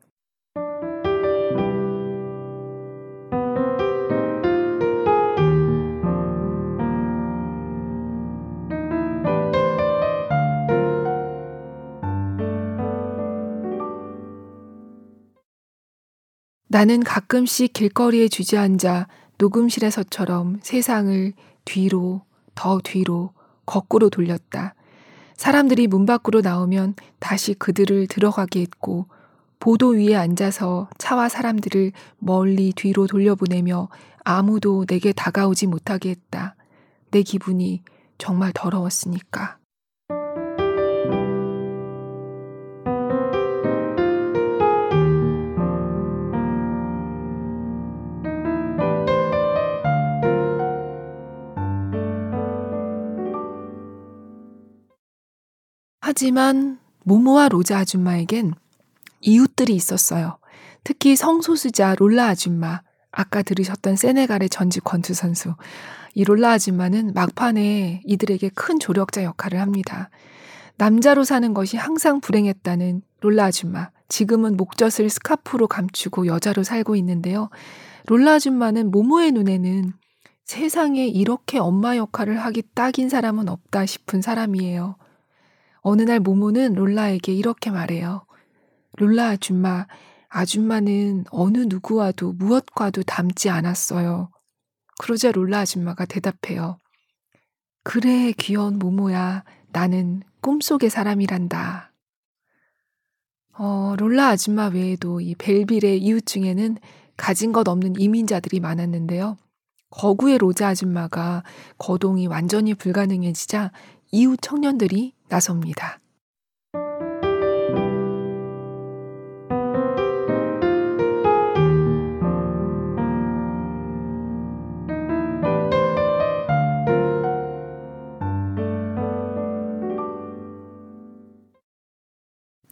나는 가끔씩 길거리에 주저앉아 녹음실에서처럼 세상을 뒤로, 더 뒤로, 거꾸로 돌렸다. 사람들이 문 밖으로 나오면 다시 그들을 들어가게 했고 보도 위에 앉아서 차와 사람들을 멀리 뒤로 돌려보내며 아무도 내게 다가오지 못하게 했다. 내 기분이 정말 더러웠으니까. 하지만 모모와 로자 아줌마에겐 이웃들이 있었어요. 특히 성소수자 롤라 아줌마, 아까 들으셨던 세네갈의 전직 권투선수. 이 롤라 아줌마는 막판에 이들에게 큰 조력자 역할을 합니다. 남자로 사는 것이 항상 불행했다는 롤라 아줌마. 지금은 목젖을 스카프로 감추고 여자로 살고 있는데요. 롤라 아줌마는 모모의 눈에는 세상에 이렇게 엄마 역할을 하기 딱인 사람은 없다 싶은 사람이에요. 어느 날 모모는 롤라에게 이렇게 말해요. 롤라 아줌마, 아줌마는 어느 누구와도 무엇과도 닮지 않았어요. 그러자 롤라 아줌마가 대답해요. 그래, 귀여운 모모야. 나는 꿈속의 사람이란다. 어, 롤라 아줌마 외에도 이 벨빌의 이웃 중에는 가진 것 없는 이민자들이 많았는데요. 거구의 로자 아줌마가 거동이 완전히 불가능해지자 이웃 청년들이 나섭니다.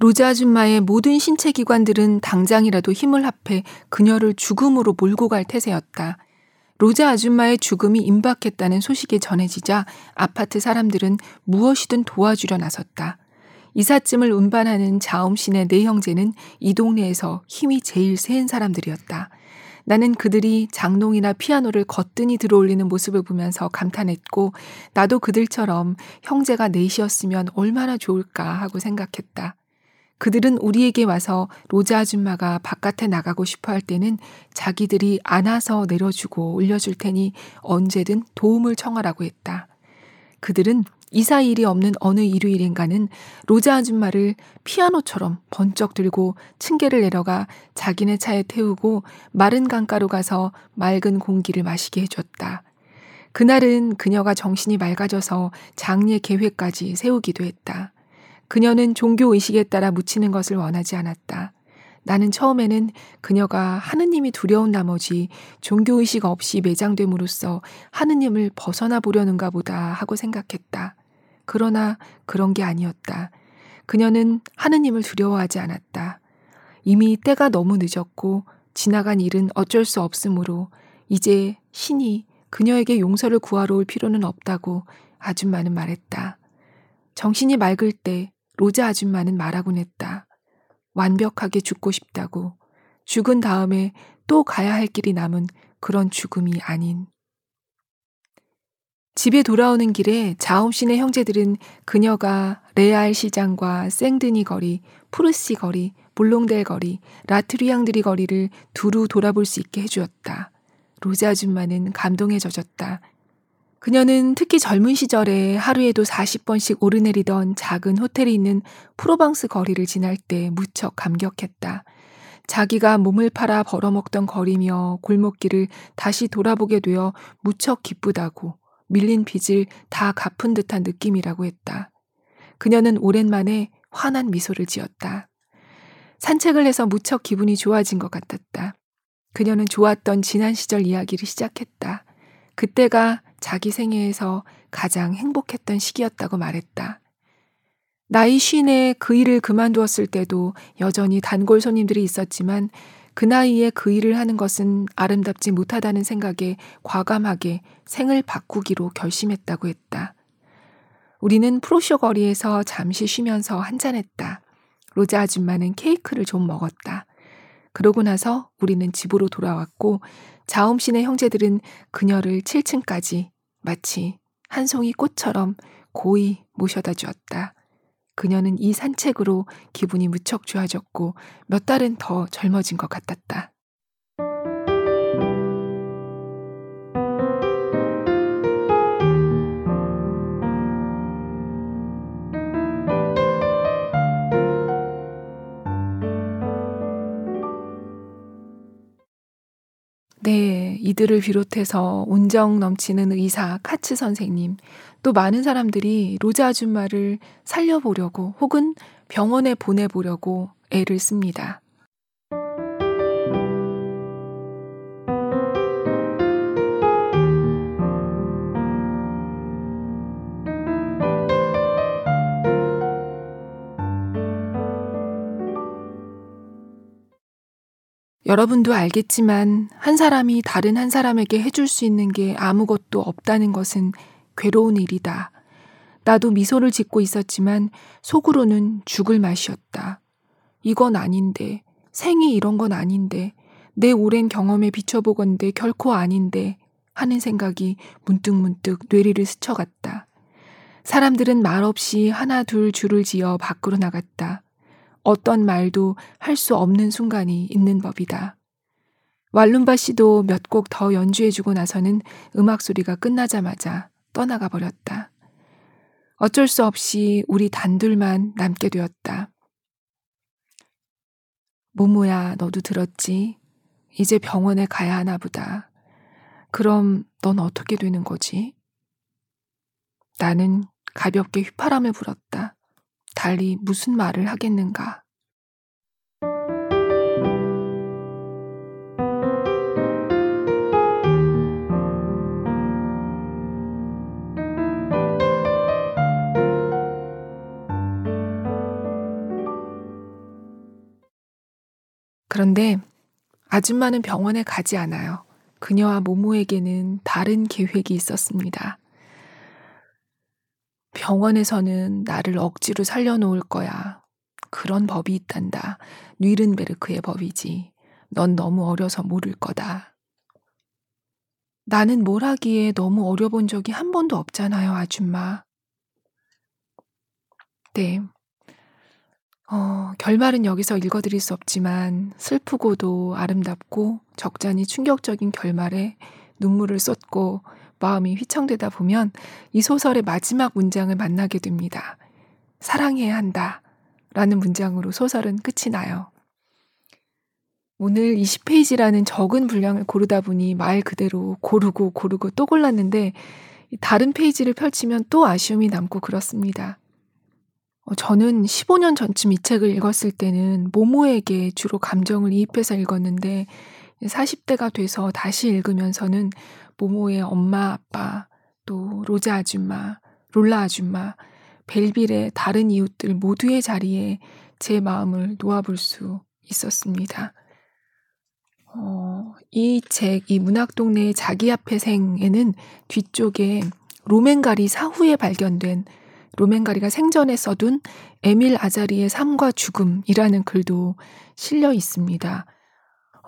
로자 아줌마의 모든 신체 기관들은 당장이라도 힘을 합해 그녀를 죽음으로 몰고 갈 태세였다. 로자 아줌마의 죽음이 임박했다는 소식이 전해지자 아파트 사람들은 무엇이든 도와주려 나섰다. 이삿짐을 운반하는 자홈 씨네 네 형제는 이 동네에서 힘이 제일 센 사람들이었다. 나는 그들이 장롱이나 피아노를 거뜬히 들어올리는 모습을 보면서 감탄했고, 나도 그들처럼 형제가 넷이었으면 얼마나 좋을까 하고 생각했다. 그들은 우리에게 와서 로자 아줌마가 바깥에 나가고 싶어 할 때는 자기들이 안아서 내려주고 올려줄 테니 언제든 도움을 청하라고 했다. 그들은 이사일이 없는 어느 일요일인가는 로자 아줌마를 피아노처럼 번쩍 들고 층계를 내려가 자기네 차에 태우고 마른 강가로 가서 맑은 공기를 마시게 해줬다. 그날은 그녀가 정신이 맑아져서 장례 계획까지 세우기도 했다. 그녀는 종교의식에 따라 묻히는 것을 원하지 않았다. 나는 처음에는 그녀가 하느님이 두려운 나머지 종교의식 없이 매장됨으로써 하느님을 벗어나 보려는가 보다 하고 생각했다. 그러나 그런 게 아니었다. 그녀는 하느님을 두려워하지 않았다. 이미 때가 너무 늦었고 지나간 일은 어쩔 수 없으므로 이제 신이 그녀에게 용서를 구하러 올 필요는 없다고 아줌마는 말했다. 정신이 맑을 때 로자 아줌마는 말하곤 했다. 완벽하게 죽고 싶다고. 죽은 다음에 또 가야 할 길이 남은 그런 죽음이 아닌. 집에 돌아오는 길에 자홈 씨네 형제들은 그녀가 레알 시장과 생드니 거리, 푸르시 거리, 몰롱델 거리, 라트리앙드리 거리를 두루 돌아볼 수 있게 해주었다. 로자 아줌마는 감동에 젖었다. 그녀는 특히 젊은 시절에 하루에도 사십 번씩 오르내리던 작은 호텔이 있는 프로방스 거리를 지날 때 무척 감격했다. 자기가 몸을 팔아 벌어먹던 거리며 골목길을 다시 돌아보게 되어 무척 기쁘다고, 밀린 빚을 다 갚은 듯한 느낌이라고 했다. 그녀는 오랜만에 환한 미소를 지었다. 산책을 해서 무척 기분이 좋아진 것 같았다. 그녀는 좋았던 지난 시절 이야기를 시작했다. 그때가 자기 생애에서 가장 행복했던 시기였다고 말했다. 나이 쉰에 그 일을 그만두었을 때도 여전히 단골 손님들이 있었지만 그 나이에 그 일을 하는 것은 아름답지 못하다는 생각에 과감하게 생을 바꾸기로 결심했다고 했다. 우리는 프로쇼 거리에서 잠시 쉬면서 한잔했다. 로자 아줌마는 케이크를 좀 먹었다. 그러고 나서 우리는 집으로 돌아왔고 자홈 씨네 형제들은 그녀를 칠 층까지 마치 한 송이 꽃처럼 고이 모셔다 주었다. 그녀는 이 산책으로 기분이 무척 좋아졌고 몇 달은 더 젊어진 것 같았다. 네, 이들을 비롯해서 온정 넘치는 의사 카츠 선생님, 또 많은 사람들이 로자 아줌마를 살려보려고 혹은 병원에 보내보려고 애를 씁니다. 여러분도 알겠지만 한 사람이 다른 한 사람에게 해줄 수 있는 게 아무것도 없다는 것은 괴로운 일이다. 나도 미소를 짓고 있었지만 속으로는 죽을 맛이었다. 이건 아닌데, 생이 이런 건 아닌데, 내 오랜 경험에 비춰보건대 결코 아닌데 하는 생각이 문득문득 뇌리를 스쳐갔다. 사람들은 말없이 하나 둘 줄을 지어 밖으로 나갔다. 어떤 말도 할 수 없는 순간이 있는 법이다. 왈룸바 씨도 몇 곡 더 연주해주고 나서는 음악 소리가 끝나자마자 떠나가 버렸다. 어쩔 수 없이 우리 단둘만 남게 되었다. 모모야, 너도 들었지? 이제 병원에 가야 하나 보다. 그럼 넌 어떻게 되는 거지? 나는 가볍게 휘파람을 불었다. 달리 무슨 말을 하겠는가. 그런데 아줌마는 병원에 가지 않아요. 그녀와 모모에게는 다른 계획이 있었습니다. 병원에서는 나를 억지로 살려놓을 거야. 그런 법이 있단다. 뉘른베르크의 법이지. 넌 너무 어려서 모를 거다. 나는 뭘 하기에 너무 어려본 적이 한 번도 없잖아요, 아줌마. 네. 어, 결말은 여기서 읽어드릴 수 없지만 슬프고도 아름답고 적잖이 충격적인 결말에 눈물을 쏟고 마음이 휘청되다 보면 이 소설의 마지막 문장을 만나게 됩니다. 사랑해야 한다 라는 문장으로 소설은 끝이 나요. 오늘 이십 페이지라는 적은 분량을 고르다 보니 말 그대로 고르고 고르고 또 골랐는데 다른 페이지를 펼치면 또 아쉬움이 남고 그렇습니다. 저는 십오 년 전쯤 이 책을 읽었을 때는 모모에게 주로 감정을 이입해서 읽었는데 사십 대가 돼서 다시 읽으면서는 모모의 엄마, 아빠, 또 로자 아줌마, 롤라 아줌마, 벨빌의 다른 이웃들 모두의 자리에 제 마음을 놓아볼 수 있었습니다. 어, 이 책, 이 문학동네의 자기 앞의 생에는 뒤쪽에 로맹 가리 사후에 발견된 로맹 가리가 생전에 써둔 에밀 아자르의 삶과 죽음이라는 글도 실려 있습니다.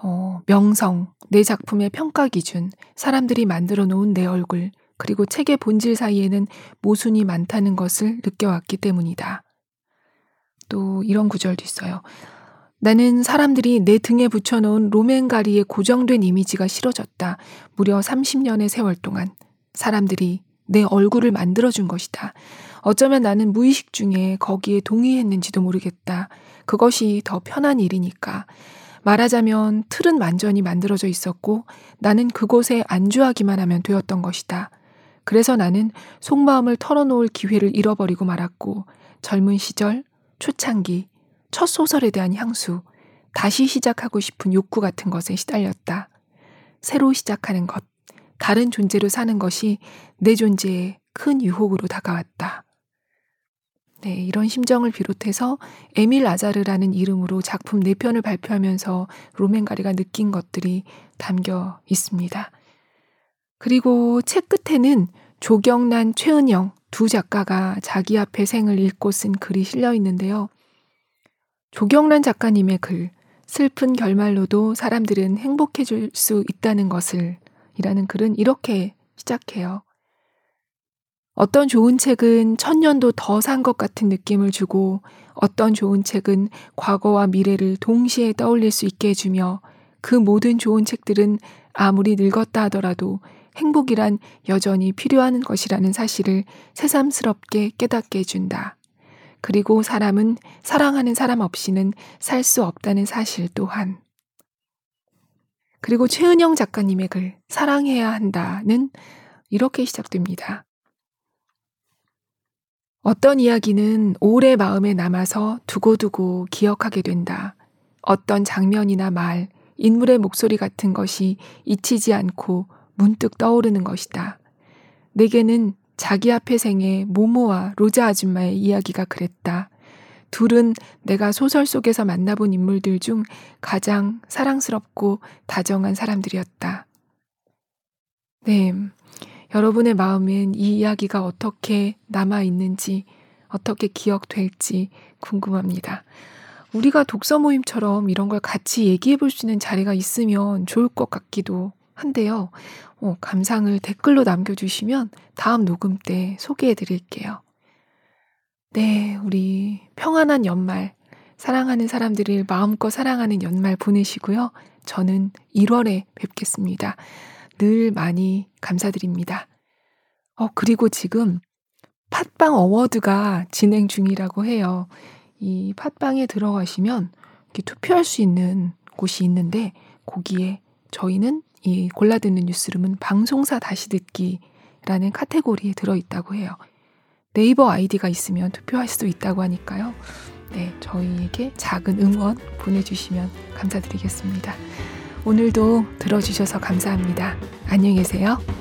어, 명성, 내 작품의 평가 기준, 사람들이 만들어 놓은 내 얼굴, 그리고 책의 본질 사이에는 모순이 많다는 것을 느껴왔기 때문이다. 또 이런 구절도 있어요. 나는 사람들이 내 등에 붙여놓은 로맹 가리의 고정된 이미지가 싫어졌다. 무려 삼십 년의 세월 동안 사람들이 내 얼굴을 만들어준 것이다. 어쩌면 나는 무의식 중에 거기에 동의했는지도 모르겠다. 그것이 더 편한 일이니까. 말하자면 틀은 완전히 만들어져 있었고 나는 그곳에 안주하기만 하면 되었던 것이다. 그래서 나는 속마음을 털어놓을 기회를 잃어버리고 말았고 젊은 시절, 초창기, 첫 소설에 대한 향수, 다시 시작하고 싶은 욕구 같은 것에 시달렸다. 새로 시작하는 것, 다른 존재로 사는 것이 내 존재의 큰 유혹으로 다가왔다. 네, 이런 심정을 비롯해서 에밀 아자르라는 이름으로 작품 네 편을 발표하면서 로맹 가리가 느낀 것들이 담겨 있습니다. 그리고 책 끝에는 조경란, 최은영 두 작가가 자기 앞의 생을 읽고 쓴 글이 실려 있는데요. 조경란 작가님의 글, 슬픈 결말로도 사람들은 행복해질 수 있다는 것을 이라는 글은 이렇게 시작해요. 어떤 좋은 책은 천년도 더 산 것 같은 느낌을 주고 어떤 좋은 책은 과거와 미래를 동시에 떠올릴 수 있게 해주며 그 모든 좋은 책들은 아무리 늙었다 하더라도 행복이란 여전히 필요한 것이라는 사실을 새삼스럽게 깨닫게 해준다. 그리고 사람은 사랑하는 사람 없이는 살 수 없다는 사실 또한. 그리고 최은영 작가님의 글 사랑해야 한다는 이렇게 시작됩니다. 어떤 이야기는 오래 마음에 남아서 두고두고 기억하게 된다. 어떤 장면이나 말, 인물의 목소리 같은 것이 잊히지 않고 문득 떠오르는 것이다. 내게는 자기 앞의 생에 모모와 로자 아줌마의 이야기가 그랬다. 둘은 내가 소설 속에서 만나본 인물들 중 가장 사랑스럽고 다정한 사람들이었다. 네, 여러분의 마음엔 이 이야기가 어떻게 남아있는지, 어떻게 기억될지 궁금합니다. 우리가 독서 모임처럼 이런 걸 같이 얘기해 볼 수 있는 자리가 있으면 좋을 것 같기도 한데요. 어, 감상을 댓글로 남겨주시면 다음 녹음 때 소개해 드릴게요. 네, 우리 평안한 연말, 사랑하는 사람들을 마음껏 사랑하는 연말 보내시고요. 저는 일월에 뵙겠습니다. 늘 많이 감사드립니다. 어, 그리고 지금 팟빵 어워드가 진행 중이라고 해요. 이 팟빵에 들어가시면 이렇게 투표할 수 있는 곳이 있는데 거기에 저희는 이 골라듣는 뉴스룸은 방송사 다시 듣기라는 카테고리에 들어있다고 해요. 네이버 아이디가 있으면 투표할 수도 있다고 하니까요. 네, 저희에게 작은 응원 보내주시면 감사드리겠습니다. 오늘도 들어주셔서 감사합니다. 안녕히 계세요.